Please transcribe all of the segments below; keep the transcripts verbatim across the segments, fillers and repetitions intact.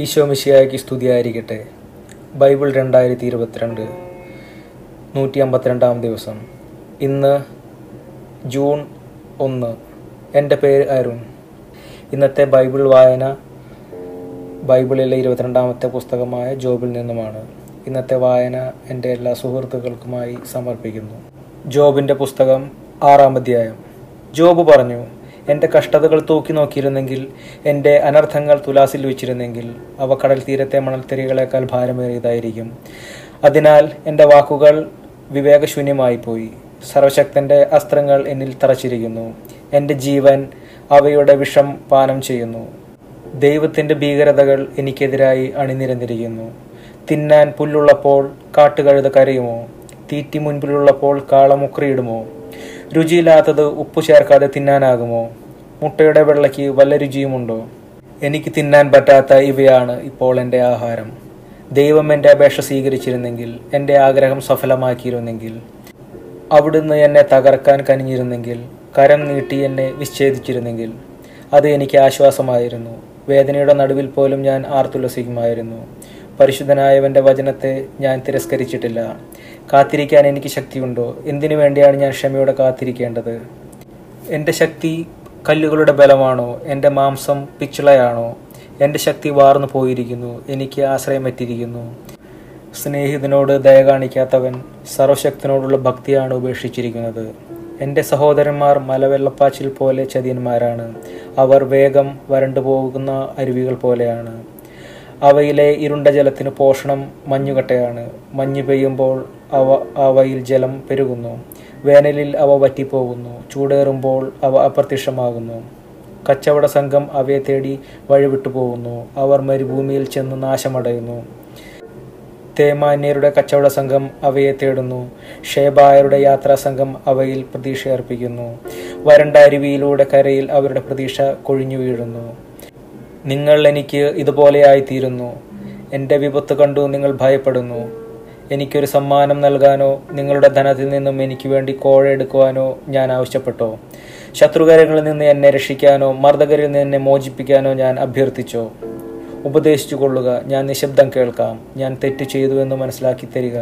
ഈശോ മിശിഹായ്ക്ക് സ്തുതിയായിരിക്കട്ടെ. ബൈബിൾ രണ്ടായിരത്തി ഇരുപത്തിരണ്ട് നൂറ്റി അമ്പത്തിരണ്ടാം ദിവസം. ഇന്ന് ജൂൺ ഒന്ന്. എൻ്റെ പേര് അരുൺ. ഇന്നത്തെ ബൈബിൾ വായന ബൈബിളിലെ ഇരുപത്തിരണ്ടാമത്തെ പുസ്തകമായ ജോബിൽ നിന്നുമാണ്. ഇന്നത്തെ വായന എൻ്റെ എല്ലാ സുഹൃത്തുക്കൾക്കുമായി സമർപ്പിക്കുന്നു. ജോബിൻ്റെ പുസ്തകം ആറാം അധ്യായം. ജോബ് പറഞ്ഞു, എൻ്റെ കഷ്ടതകൾ തൂക്കി നോക്കിയിരുന്നെങ്കിൽ, എൻ്റെ അനർത്ഥങ്ങൾ തുലാസിൽ വെച്ചിരുന്നെങ്കിൽ, അവ കടൽ തീരത്തെ മണൽത്തരികളെക്കാൾ ഭാരമേറിയതായിരിക്കും. അതിനാൽ എൻ്റെ വാക്കുകൾ വിവേകശൂന്യമായിപ്പോയി. സർവശക്തൻ്റെ അസ്ത്രങ്ങൾ എന്നിൽ തറച്ചിരിക്കുന്നു. എൻ്റെ ജീവൻ അവയുടെ വിഷം പാനം ചെയ്യുന്നു. ദൈവത്തിൻ്റെ ഭീകരതകൾ എനിക്കെതിരായി അണിനിരന്നിരിക്കുന്നു. തിന്നാൻ പുല്ലുള്ളപ്പോൾ കാട്ടുകഴുത കരയുമോ? തീറ്റി മുൻപിലുള്ളപ്പോൾ കാള മുക്രിയിടുമോ? രുചിയില്ലാത്തത് ഉപ്പ് ചേർക്കാതെ തിന്നാനാകുമോ? മുട്ടയുടെ വെള്ളയ്ക്ക് വല്ല രുചിയുമുണ്ടോ? എനിക്ക് തിന്നാൻ പറ്റാത്ത ഇവയാണ് ഇപ്പോൾ എൻ്റെ ആഹാരം. ദൈവം എൻ്റെ അപേക്ഷ സ്വീകരിച്ചിരുന്നെങ്കിൽ, എൻ്റെ ആഗ്രഹം സഫലമാക്കിയിരുന്നെങ്കിൽ, അവിടുന്ന് എന്നെ തകർക്കാൻ കനിഞ്ഞിരുന്നെങ്കിൽ, കരം നീട്ടി എന്നെ വിച്ഛേദിച്ചിരുന്നെങ്കിൽ, അത് എനിക്ക് ആശ്വാസമായിരുന്നു. വേദനയുടെ നടുവിൽ പോലും ഞാൻ ആർത്തുലസിക്കുമായിരുന്നു. പരിശുദ്ധനായവൻ്റെ വചനത്തെ ഞാൻ തിരസ്കരിച്ചിട്ടില്ല. കാത്തിരിക്കാൻ എനിക്ക് ശക്തിയുണ്ടോ? എന്തിനു വേണ്ടിയാണ് ഞാൻ ക്ഷമയോടെ കാത്തിരിക്കേണ്ടത്? എൻ്റെ ശക്തി കല്ലുകളുടെ ബലമാണോ? എൻ്റെ മാംസം പിച്ചളയാണോ? എൻ്റെ ശക്തി വാർന്നു പോയിരിക്കുന്നു. എനിക്ക് ആശ്രയം പറ്റിയിരിക്കുന്നു. സ്നേഹിതനോട് ദയ കാണിക്കാത്തവൻ സർവശക്തനോടുള്ള ഭക്തിയാണ് ഉപേക്ഷിച്ചിരിക്കുന്നത്. എൻ്റെ സഹോദരന്മാർ മലവെള്ളപ്പാച്ചിൽ പോലെ ചതിയന്മാരാണ്. അവർ വേഗം വരണ്ടു പോകുന്ന അരുവികൾ പോലെയാണ്. അവയിലെ ഇരുണ്ട ജലത്തിന് പോഷണം മഞ്ഞുകട്ടയാണ്. മഞ്ഞ് പെയ്യുമ്പോൾ അവ അവയിൽ ജലം പെരുകുന്നു. വേനലിൽ അവ വറ്റിപ്പോകുന്നു. ചൂടേറുമ്പോൾ അവ അപ്രത്യക്ഷമാകുന്നു. കച്ചവട സംഘം അവയെ തേടി വഴിവിട്ടു പോകുന്നു. അവർ മരുഭൂമിയിൽ ചെന്ന് നാശമടയുന്നു. തേമാന്യരുടെ കച്ചവട സംഘം അവയെ തേടുന്നു. ഷേബായരുടെ യാത്രാ സംഘം അവയിൽ പ്രതീക്ഷ അർപ്പിക്കുന്നു. വരണ്ട അരുവിയിലൂടെ കരയിൽ അവരുടെ പ്രതീക്ഷ കൊഴിഞ്ഞു വീഴുന്നു. നിങ്ങൾ എനിക്ക് ഇതുപോലെയായിത്തീരുന്നു. എൻ്റെ വിപത്ത് കണ്ടു നിങ്ങൾ ഭയപ്പെടുന്നു. എനിക്കൊരു സമ്മാനം നൽകാനോ നിങ്ങളുടെ ധനത്തിൽ നിന്നും എനിക്ക് വേണ്ടി കോഴയെടുക്കുവാനോ ഞാൻ ആവശ്യപ്പെട്ടോ? ശത്രുകാര്യങ്ങളിൽ നിന്ന് എന്നെ രക്ഷിക്കാനോ മർദ്ദകരിൽ നിന്ന് എന്നെ മോചിപ്പിക്കാനോ ഞാൻ അഭ്യർത്ഥിച്ചോ? ഉപദേശിച്ചു കൊള്ളുക, ഞാൻ നിശബ്ദം കേൾക്കാം. ഞാൻ തെറ്റ് ചെയ്തുവെന്ന് മനസ്സിലാക്കി തരിക.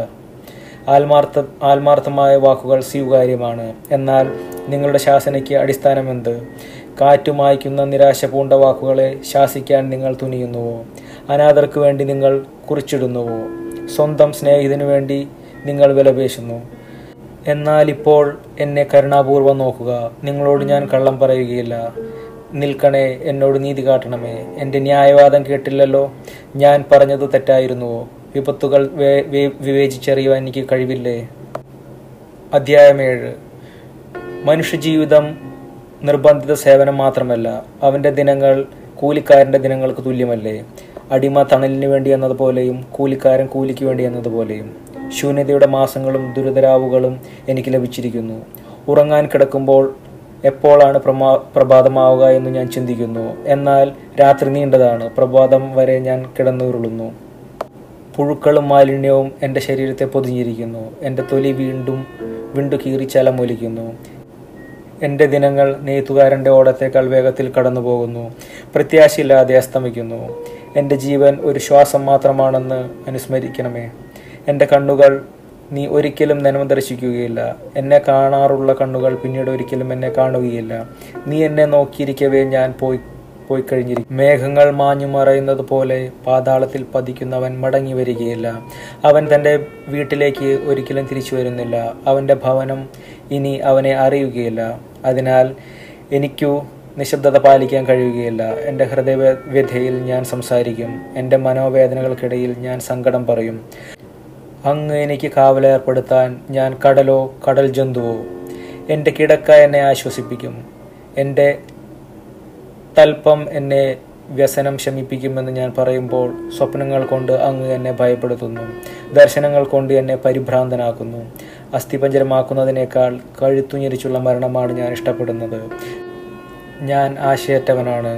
ആത്മാർത്ഥ ആത്മാർത്ഥമായ വാക്കുകൾ സ്വീകാര്യമാണ്. എന്നാൽ നിങ്ങളുടെ ശാസനയ്ക്ക് അടിസ്ഥാനമെന്ത്? കാറ്റുമായ്ക്കുന്ന നിരാശ പൂണ്ട വാക്കുകളെ ശാസിക്കാൻ നിങ്ങൾ തുനിയുന്നുവോ? അനാഥർക്ക് വേണ്ടി നിങ്ങൾ കുറിച്ചിടുന്നുവോ? സ്വന്തം സ്നേഹിതനു വേണ്ടി നിങ്ങൾ വിലപേശുന്നു. എന്നാൽ ഇപ്പോൾ എന്നെ കരുണാപൂർവ്വം നോക്കുക. നിങ്ങളോട് ഞാൻ കള്ളം പറയുകയില്ല. നിൽക്കണേ, എന്നോട് നീതി കാട്ടണമേ. എൻ്റെ ന്യായവാദം കേട്ടില്ലല്ലോ. ഞാൻ പറഞ്ഞത് തെറ്റായിരുന്നുവോ? വിപത്തുകൾ വിവേചിച്ചറിയുവാൻ എനിക്ക് കഴിവില്ലേ? അധ്യായം ഏഴ്. മനുഷ്യജീവിതം നിർബന്ധിത സേവനം മാത്രമല്ല. അവൻ്റെ ദിനങ്ങൾ കൂലിക്കാരൻ്റെ ദിനങ്ങൾക്ക് തുല്യമല്ലേ? അടിമ തണലിന് വേണ്ടി എന്നതുപോലെയും കൂലിക്കാരൻ കൂലിക്ക് വേണ്ടി എന്നതുപോലെയും ശൂന്യതയുടെ മാസങ്ങളും ദുരിതരാവുകളും എനിക്ക് ലഭിച്ചിരിക്കുന്നു. ഉറങ്ങാൻ കിടക്കുമ്പോൾ എപ്പോഴാണ് പ്രമാ പ്രഭാതമാവുക എന്ന് ഞാൻ ചിന്തിക്കുന്നു. എന്നാൽ രാത്രി നീണ്ടതാണ്. പ്രഭാതം വരെ ഞാൻ കിടന്നുരുളുന്നു. പുഴുക്കളും മാലിന്യവും എൻ്റെ ശരീരത്തെ പൊതിഞ്ഞിരിക്കുന്നു. എൻ്റെ തൊലി വീണ്ടും വിണ്ടു കീറി ചലമൊലിക്കുന്നു. എൻ്റെ ദിനങ്ങൾ നെയ്ത്തുകാരൻ്റെ ഓടത്തേക്കാൾ വേഗത്തിൽ കടന്നു പോകുന്നു. പ്രത്യാശയില്ലാതെ അസ്തമിക്കുന്നു. എൻ്റെ ജീവൻ ഒരു ശ്വാസം മാത്രമാണെന്ന് അനുസ്മരിക്കണമേ. എൻ്റെ കണ്ണുകൾ നീ ഒരിക്കലും നന്മ ദർശിക്കുകയില്ല. എന്നെ കാണാറുള്ള കണ്ണുകൾ പിന്നീട് ഒരിക്കലും എന്നെ കാണുകയില്ല. നീ എന്നെ നോക്കിയിരിക്കവേ ഞാൻ പോയി പോയി കഴിഞ്ഞിരിക്കും. മേഘങ്ങൾ മാഞ്ഞു മറയുന്നത് പോലെ പാതാളത്തിൽ പതിക്കുന്നവൻ മടങ്ങി വരികയില്ല. അവൻ തൻ്റെ വീട്ടിലേക്ക് ഒരിക്കലും തിരിച്ചു വരുന്നില്ല. അവൻ്റെ ഭവനം ഇനി അവനെ അറിയുകയില്ല. അതിനാൽ എനിക്കു നിശബ്ദത പാലിക്കാൻ കഴിയുകയില്ല. എൻ്റെ ഹൃദയ വ്യഥയിൽ ഞാൻ സംസാരിക്കും. എൻ്റെ മനോവേദനകൾക്കിടയിൽ ഞാൻ സങ്കടം പറയും. അങ്ങ് എനിക്ക് കാവലേർപ്പെടുത്താൻ ഞാൻ കടലോ കടൽ ജന്തുവോ? എൻ്റെ കിടക്ക എന്നെ ആശ്വസിപ്പിക്കും. എൻ്റെ തൽപ്പം എന്നെ വ്യസനം ശമിപ്പിക്കുമെന്ന് ഞാൻ പറയുമ്പോൾ, സ്വപ്നങ്ങൾ കൊണ്ട് അങ്ങ് എന്നെ ഭയപ്പെടുത്തുന്നു. ദർശനങ്ങൾ കൊണ്ട് എന്നെ പരിഭ്രാന്തനാക്കുന്നു. അസ്ഥിപഞ്ജരമാക്കുന്നതിനേക്കാൾ കഴുത്തുഞ്ഞിരിച്ചുള്ള മരണമാണ് ഞാൻ ഇഷ്ടപ്പെടുന്നത്. ഞാൻ ആശയറ്റവനാണ്.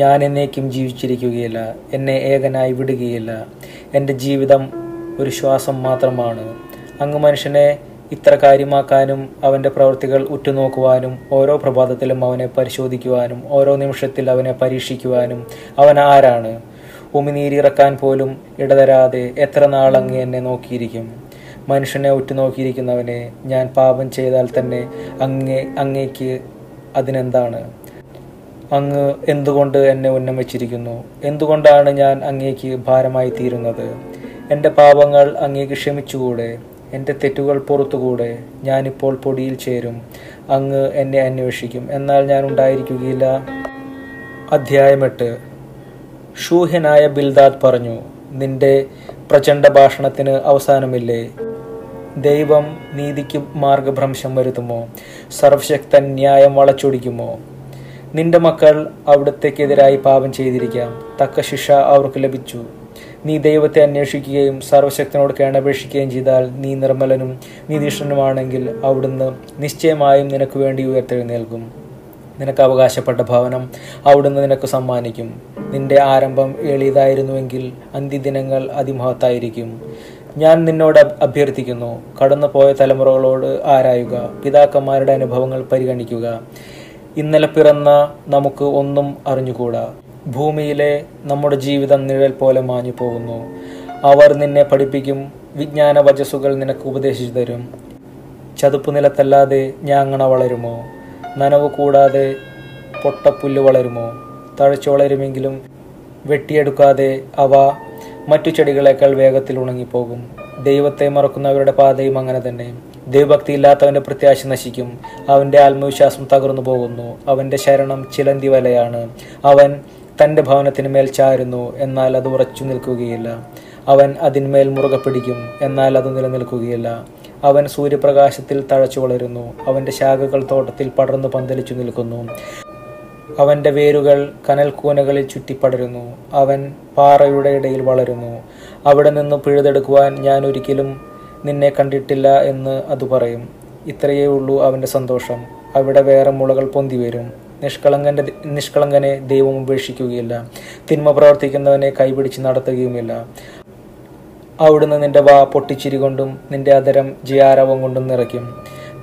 ഞാൻ എന്നേക്കും ജീവിച്ചിരിക്കുകയില്ല. എന്നെ ഏകനായി വിടുകയില്ല. എൻ്റെ ജീവിതം ഒരു ശ്വാസം മാത്രമാണ്. അങ്ങ് മനുഷ്യനെ ഇത്ര കാര്യമാക്കാനും അവൻ്റെ പ്രവൃത്തികൾ ഉറ്റുനോക്കുവാനും ഓരോ പ്രഭാതത്തിലും അവനെ പരിശോധിക്കുവാനും ഓരോ നിമിഷത്തിൽ അവനെ പരീക്ഷിക്കുവാനും അവൻ ആരാണ്? ഉമിനീരിറക്കാൻ പോലും ഇടതരാതെ എത്ര നാളങ്ങ് എന്നെ നോക്കിയിരിക്കും? മനുഷ്യനെ ഉറ്റുനോക്കിയിരിക്കുന്നവനെ ഞാൻ പാപം ചെയ്താൽ തന്നെ അങ്ങേ അങ്ങേക്ക് അതിനെന്താണ്? അങ്ങ് എന്തുകൊണ്ട് എന്നെ ഉന്നം വച്ചിരിക്കുന്നു? എന്തുകൊണ്ടാണ് ഞാൻ അങ്ങേക്ക് ഭാരമായി തീരുന്നത്? എൻ്റെ പാപങ്ങൾ അങ്ങേക്ക് ക്ഷമിച്ചുകൂടെ? എൻ്റെ തെറ്റുകൾ പുറത്തുകൂടെ? ഞാനിപ്പോൾ പൊടിയിൽ ചേരും. അങ്ങ് എന്നെ അന്വേഷിക്കും, എന്നാൽ ഞാൻ ഉണ്ടായിരിക്കുകയില്ല. അധ്യായം എട്ട്. ശൂഹ്യനായ ബിൽദാദ് പറഞ്ഞു, നിന്റെ പ്രചണ്ഡ ഭാഷണത്തിന് അവസാനമില്ലേ? ദൈവം നീതിക്ക് മാർഗഭ്രംശം വരുത്തുമോ? സർവശക്തൻ ന്യായം വളച്ചൊടിക്കുമോ? നിന്റെ മക്കൾ അവിടത്തേക്കെതിരായി പാപം ചെയ്തിരിക്കാം, തക്ക ശിക്ഷ അവർക്ക് ലഭിച്ചു. നീ ദൈവത്തെ അന്വേഷിക്കുകയും സർവശക്തനോട് കേണപേക്ഷിക്കുകയും ചെയ്താൽ നീ നിർമ്മലനും നീതീഷ്ണനുമാണെങ്കിൽ അവിടുന്ന് നിശ്ചയമായും നിനക്ക് വേണ്ടി ഉയർത്തെഴുന്നേൽക്കും. നിനക്ക് അവകാശപ്പെട്ട ഭവനം അവിടുന്ന് നിനക്ക് സമ്മാനിക്കും. നിന്റെ ആരംഭം എളിയതായിരുന്നുവെങ്കിൽ അന്ത്യദിനങ്ങൾ അതിമഹത്തായിരിക്കും. ഞാൻ നിന്നോട് അഭ്യർത്ഥിക്കുന്നു, കടന്നുപോയ തലമുറകളോട് ആരായുക, പിതാക്കന്മാരുടെ അനുഭവങ്ങൾ പരിഗണിക്കുക. ഇന്നലെ പിറന്ന നമുക്ക് ഒന്നും അറിഞ്ഞുകൂടാ. ഭൂമിയിലെ നമ്മുടെ ജീവിതം നിഴൽ പോലെ മാഞ്ഞു പോകുന്നു. അവർ നിന്നെ പഠിപ്പിക്കും, വിജ്ഞാന വചസ്സുകൾ നിനക്ക് ഉപദേശിച്ചു തരും. ചതുപ്പ് നിലത്തല്ലാതെ ഞാങ്ങണ വളരുമോ? നനവ് കൂടാതെ പൊട്ടപ്പുല്ല് വളരുമോ? തഴച്ചു വളരുമെങ്കിലും വെട്ടിയെടുക്കാതെ അവ മറ്റു ചെടികളേക്കാൾ വേഗത്തിൽ ഉണങ്ങിപ്പോകും. ദൈവത്തെ മറക്കുന്നവരുടെ പാതയും അങ്ങനെ തന്നെ. ദൈവഭക്തി ഇല്ലാത്തവൻ്റെ പ്രത്യാശ നശിക്കും. അവൻ്റെ ആത്മവിശ്വാസം തകർന്നു പോകുന്നു. അവൻ്റെ ശരണം ചിലന്തി വലയാണ്. അവൻ തൻ്റെ ഭവനത്തിന് മേൽ ചാരുന്നു, എന്നാൽ അത് ഉറച്ചു നിൽക്കുകയില്ല. അവൻ അതിന്മേൽ മുറുകെ പിടിക്കും, എന്നാൽ അത് നിലനിൽക്കുകയില്ല. അവൻ സൂര്യപ്രകാശത്തിൽ തഴച്ചു വളരുന്നു. അവൻ്റെ ശാഖകൾ തോട്ടത്തിൽ പടർന്നു പന്തലിച്ചു നിൽക്കുന്നു. അവൻ്റെ വേരുകൾ കനൽക്കൂനകളിൽ ചുറ്റിപ്പടരുന്നു. അവൻ പാറയുടെ ഇടയിൽ വളരുന്നു. അവിടെ നിന്ന് പിഴുതെടുക്കുവാൻ ഞാൻ ഒരിക്കലും നിന്നെ കണ്ടിട്ടില്ല എന്ന് അത് പറയും. ഇത്രയേ ഉള്ളൂ അവൻ്റെ സന്തോഷം. അവിടെ വേറെ മുളകൾ പൊന്തി വരും. നിഷ്കളങ്കൻ്റെ നിഷ്കളങ്കനെ ദൈവം ഉപേക്ഷിക്കുകയില്ല. തിന്മ പ്രവർത്തിക്കുന്നവനെ കൈപിടിച്ച് നടത്തുകയുമില്ല. അവിടുന്ന് നിന്റെ വാ പൊട്ടിച്ചിരികൊണ്ടും നിന്റെ അധരം ജയാരവം കൊണ്ടും നിറയ്ക്കും.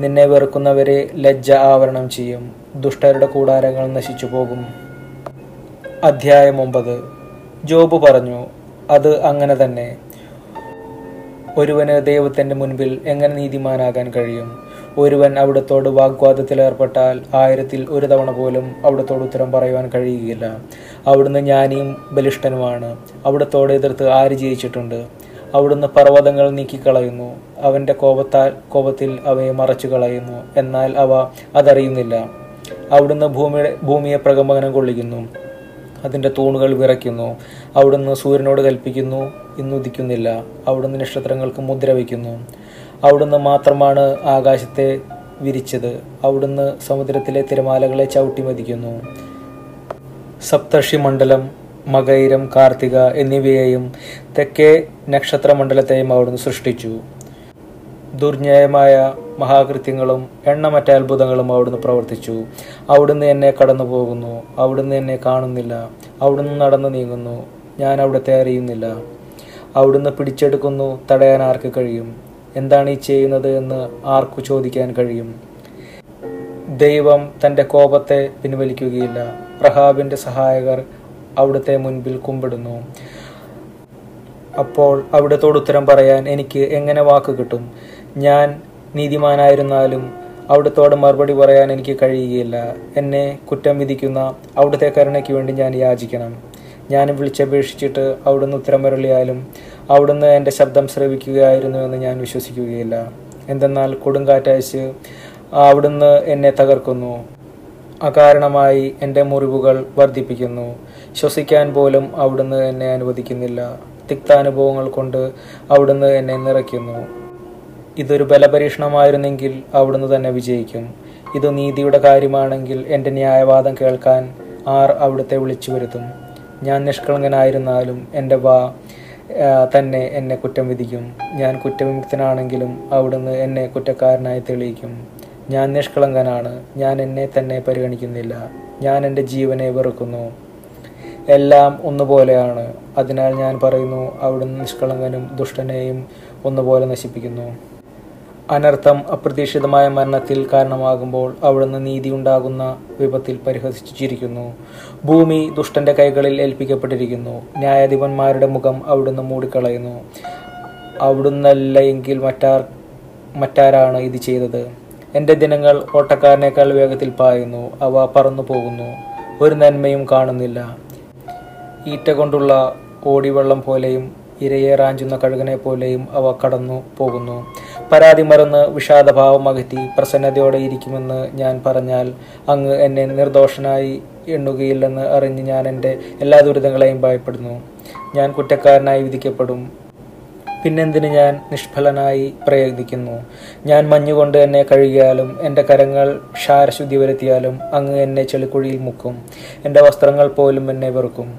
നിന്നെ വെറുക്കുന്നവരെ ലജ്ജ ആവരണം ചെയ്യും. ദുഷ്ടരുടെ കൂടാരങ്ങൾ നശിച്ചു പോകും. അധ്യായം ഒമ്പത്. ജോബ് പറഞ്ഞു, അത് അങ്ങനെ തന്നെ. ഒരുവന് ദൈവത്തിൻ്റെ മുൻപിൽ എങ്ങനെ നീതിമാനാകാൻ കഴിയും? ഒരുവൻ അവിടുത്തോട് വാഗ്വാദത്തിലേർപ്പെട്ടാൽ ആയിരത്തിൽ ഒരു തവണ പോലും അവിടുത്തോട് ഉത്തരം പറയുവാൻ കഴിയുകയില്ല. അവിടുന്ന് ജ്ഞാനിയും ബലിഷ്ഠനുമാണ്. അവിടുത്തോട് എതിർത്ത് ആര് ജയിച്ചിട്ടുണ്ട്? അവിടുന്ന് പർവ്വതങ്ങൾ നീക്കിക്കളയുന്നു. അവൻ്റെ കോപത്താൽ കോപത്തിൽ അവയെ മറച്ചു കളയുന്നു, എന്നാൽ അവ അതറിയുന്നില്ല. അവിടുന്ന് ഭൂമിയുടെ ഭൂമിയെ പ്രകമ്പനം കൊള്ളിക്കുന്നു, അതിൻ്റെ തൂണുകൾ വിറയ്ക്കുന്നു. അവിടുന്ന് സൂര്യനോട് കൽപ്പിക്കുന്നു, ഇന്നുദിക്കുന്നില്ല. അവിടുന്ന് നക്ഷത്രങ്ങൾക്ക് മുദ്ര വയ്ക്കുന്നു. അവിടുന്ന് മാത്രമാണ് ആകാശത്തെ വിരിച്ചത്. അവിടുന്ന് സമുദ്രത്തിലെ തിരമാലകളെ ചവിട്ടിമതിക്കുന്നു. സപ്തർഷി മണ്ഡലം, മകൈരം, കാർത്തിക എന്നിവയെയും തെക്കേ നക്ഷത്രമണ്ഡലത്തെയും അവിടുന്ന് സൃഷ്ടിച്ചു. ദുർജ്ഞയമായ മഹാകൃത്യങ്ങളും എണ്ണമറ്റ അത്ഭുതങ്ങളും അവിടുന്ന് പ്രവർത്തിച്ചു. അവിടുന്ന് എന്നെ കടന്നു പോകുന്നു. അവിടുന്ന് എന്നെ കാണുന്നില്ല. അവിടുന്ന് നടന്നു നീങ്ങുന്നു, ഞാൻ അവിടുത്തെ അറിയുന്നില്ല. അവിടുന്ന് പിടിച്ചെടുക്കുന്നു, തടയാൻ ആർക്ക് കഴിയും? എന്താണ് ഈ ചെയ്യുന്നത് എന്ന് ആർക്കു ചോദിക്കാൻ കഴിയും? ദൈവം തൻ്റെ കോപത്തെ പിൻവലിക്കുകയില്ല. റഹാബിൻ്റെ സഹായകർ അവിടുത്തെ മുൻപിൽ കുമ്പിടുന്നു. അപ്പോൾ അവിടുത്തോട് ഉത്തരം പറയാൻ എനിക്ക് എങ്ങനെ വാക്ക് കിട്ടും? ഞാൻ നീതിമാനായിരുന്നാലും അവിടുത്തോട് മറുപടി പറയാൻ എനിക്ക് കഴിയുകയില്ല. എന്നെ കുറ്റം വിധിക്കുന്ന അവിടുത്തെ കരുണയ്ക്ക് വേണ്ടി ഞാൻ യാചിക്കണം. ഞാൻ വിളിച്ചപേക്ഷിച്ചിട്ട് അവിടുന്ന് ഉത്തരമരുളിയാലും അവിടുന്ന് എൻ്റെ ശബ്ദം ശ്രവിക്കുകയായിരുന്നുവെന്ന് ഞാൻ വിശ്വസിക്കുകയില്ല. എന്തെന്നാൽ കൊടുങ്കാറ്റയച്ച് അവിടുന്ന് എന്നെ തകർക്കുന്നു. അകാരണമായി എൻ്റെ മുറിവുകൾ വർദ്ധിപ്പിക്കുന്നു. ശ്വസിക്കാൻ പോലും അവിടുന്ന് എന്നെ അനുവദിക്കുന്നില്ല. തിക്താനുഭവങ്ങൾ കൊണ്ട് അവിടുന്ന് എന്നെ നിറയ്ക്കുന്നു. ഇതൊരു ബലപരീക്ഷണമായിരുന്നെങ്കിൽ അവിടുന്ന് തന്നെ വിജയിക്കും. ഇത് നീതിയുടെ കാര്യമാണെങ്കിൽ എൻ്റെ ന്യായവാദം കേൾക്കാൻ ആർ അവിടുത്തെ വിളിച്ചു വരുത്തും? ഞാൻ നിഷ്കളങ്കനായിരുന്നാലും എൻ്റെ വാ തന്നെ എന്നെ കുറ്റം വിധിക്കും. ഞാൻ കുറ്റവിമുക്തനാണെങ്കിലും അവിടുന്ന് എന്നെ കുറ്റക്കാരനായി തെളിയിക്കും. ഞാൻ നിഷ്കളങ്കനാണ്. ഞാൻ എന്നെ തന്നെ പരിഗണിക്കുന്നില്ല. ഞാൻ എൻ്റെ ജീവനെ വെറുക്കുന്നു. എല്ലാം ഒന്നുപോലെയാണ്. അതിനാൽ ഞാൻ പറയുന്നു, അവിടുന്ന് നിഷ്കളങ്കനും ദുഷ്ടനെയും ഒന്നുപോലെ നശിപ്പിക്കുന്നു. അനർത്ഥം അപ്രതീക്ഷിതമായ മരണത്തിൽ കാരണമാകുമ്പോൾ അവിടുന്ന് നീതിയുണ്ടാകുന്ന വിപത്തിൽ പരിഹസിച്ചിരിക്കുന്നു. ഭൂമി ദുഷ്ടന്റെ കൈകളിൽ ഏൽപ്പിക്കപ്പെട്ടിരിക്കുന്നു. ന്യായാധിപന്മാരുടെ മുഖം അവിടുന്ന് മൂടിക്കളയുന്നു. അവിടുന്നല്ല എങ്കിൽ മറ്റാർ മറ്റാരാണ് ഇത് ചെയ്തത്? എൻ്റെ ദിനങ്ങൾ ഓട്ടക്കാരനേക്കാൾ വേഗത്തിൽ പായുന്നു. അവ പറന്നു പോകുന്നു, ഒരു നന്മയും കാണുന്നില്ല. ഈറ്റ കൊണ്ടുള്ള ഓടിവെള്ളം പോലെയും ഇരയെ റാഞ്ചുന്ന കഴുകനെ പോലെയും അവ കടന്നു പോകുന്നു. പരാതി മറന്ന് വിഷാദഭാവം അകറ്റി പ്രസന്നതയോടെ ഇരിക്കുമെന്ന് ഞാൻ പറഞ്ഞാൽ അങ്ങ് എന്നെ നിർദോഷനായി എണ്ണുകയില്ലെന്ന് അറിഞ്ഞ് ഞാൻ എൻ്റെ എല്ലാ ദുരിതങ്ങളെയും ഭയപ്പെടുന്നു. ഞാൻ കുറ്റക്കാരനായി വിധിക്കപ്പെടും, പിന്നെന്തിന് ഞാൻ നിഷ്ഫലനായി പ്രയത്നിക്കുന്നു? ഞാൻ മഞ്ഞുകൊണ്ട് എന്നെ കഴുകിയാലും എൻ്റെ കരങ്ങൾ ക്ഷാരശുദ്ധി വരുത്തിയാലും അങ്ങ് എന്നെ ചെളിക്കുഴിയിൽ മുക്കും. എൻ്റെ വസ്ത്രങ്ങൾ പോലും എന്നെ വെറുക്കും.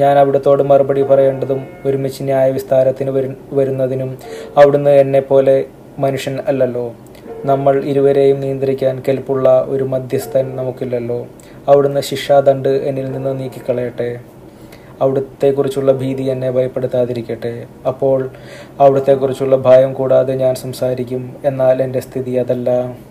ഞാൻ അവിടുത്തോട് മറുപടി പറയേണ്ടതും ഒരുമിച്ച് ന്യായവിസ്താരത്തിന് വരുന്നതിനും അവിടുന്ന് എന്നെ പോലെ മനുഷ്യൻ അല്ലല്ലോ. നമ്മൾ ഇരുവരെയും നിയന്ത്രിക്കാൻ കെൽപ്പുള്ള ഒരു മധ്യസ്ഥൻ നമുക്കില്ലല്ലോ. അവിടുന്ന് ശിക്ഷാദണ്ഡ് എന്നിൽ നിന്ന് നീക്കിക്കളയട്ടെ. അവിടുത്തെക്കുറിച്ചുള്ള ഭീതി എന്നെ ഭയപ്പെടുത്താതിരിക്കട്ടെ. അപ്പോൾ അവിടുത്തെക്കുറിച്ചുള്ള ഭയം കൂടാതെ ഞാൻ സംസാരിക്കും. എന്നാൽ എൻ്റെ സ്ഥിതി അതല്ല.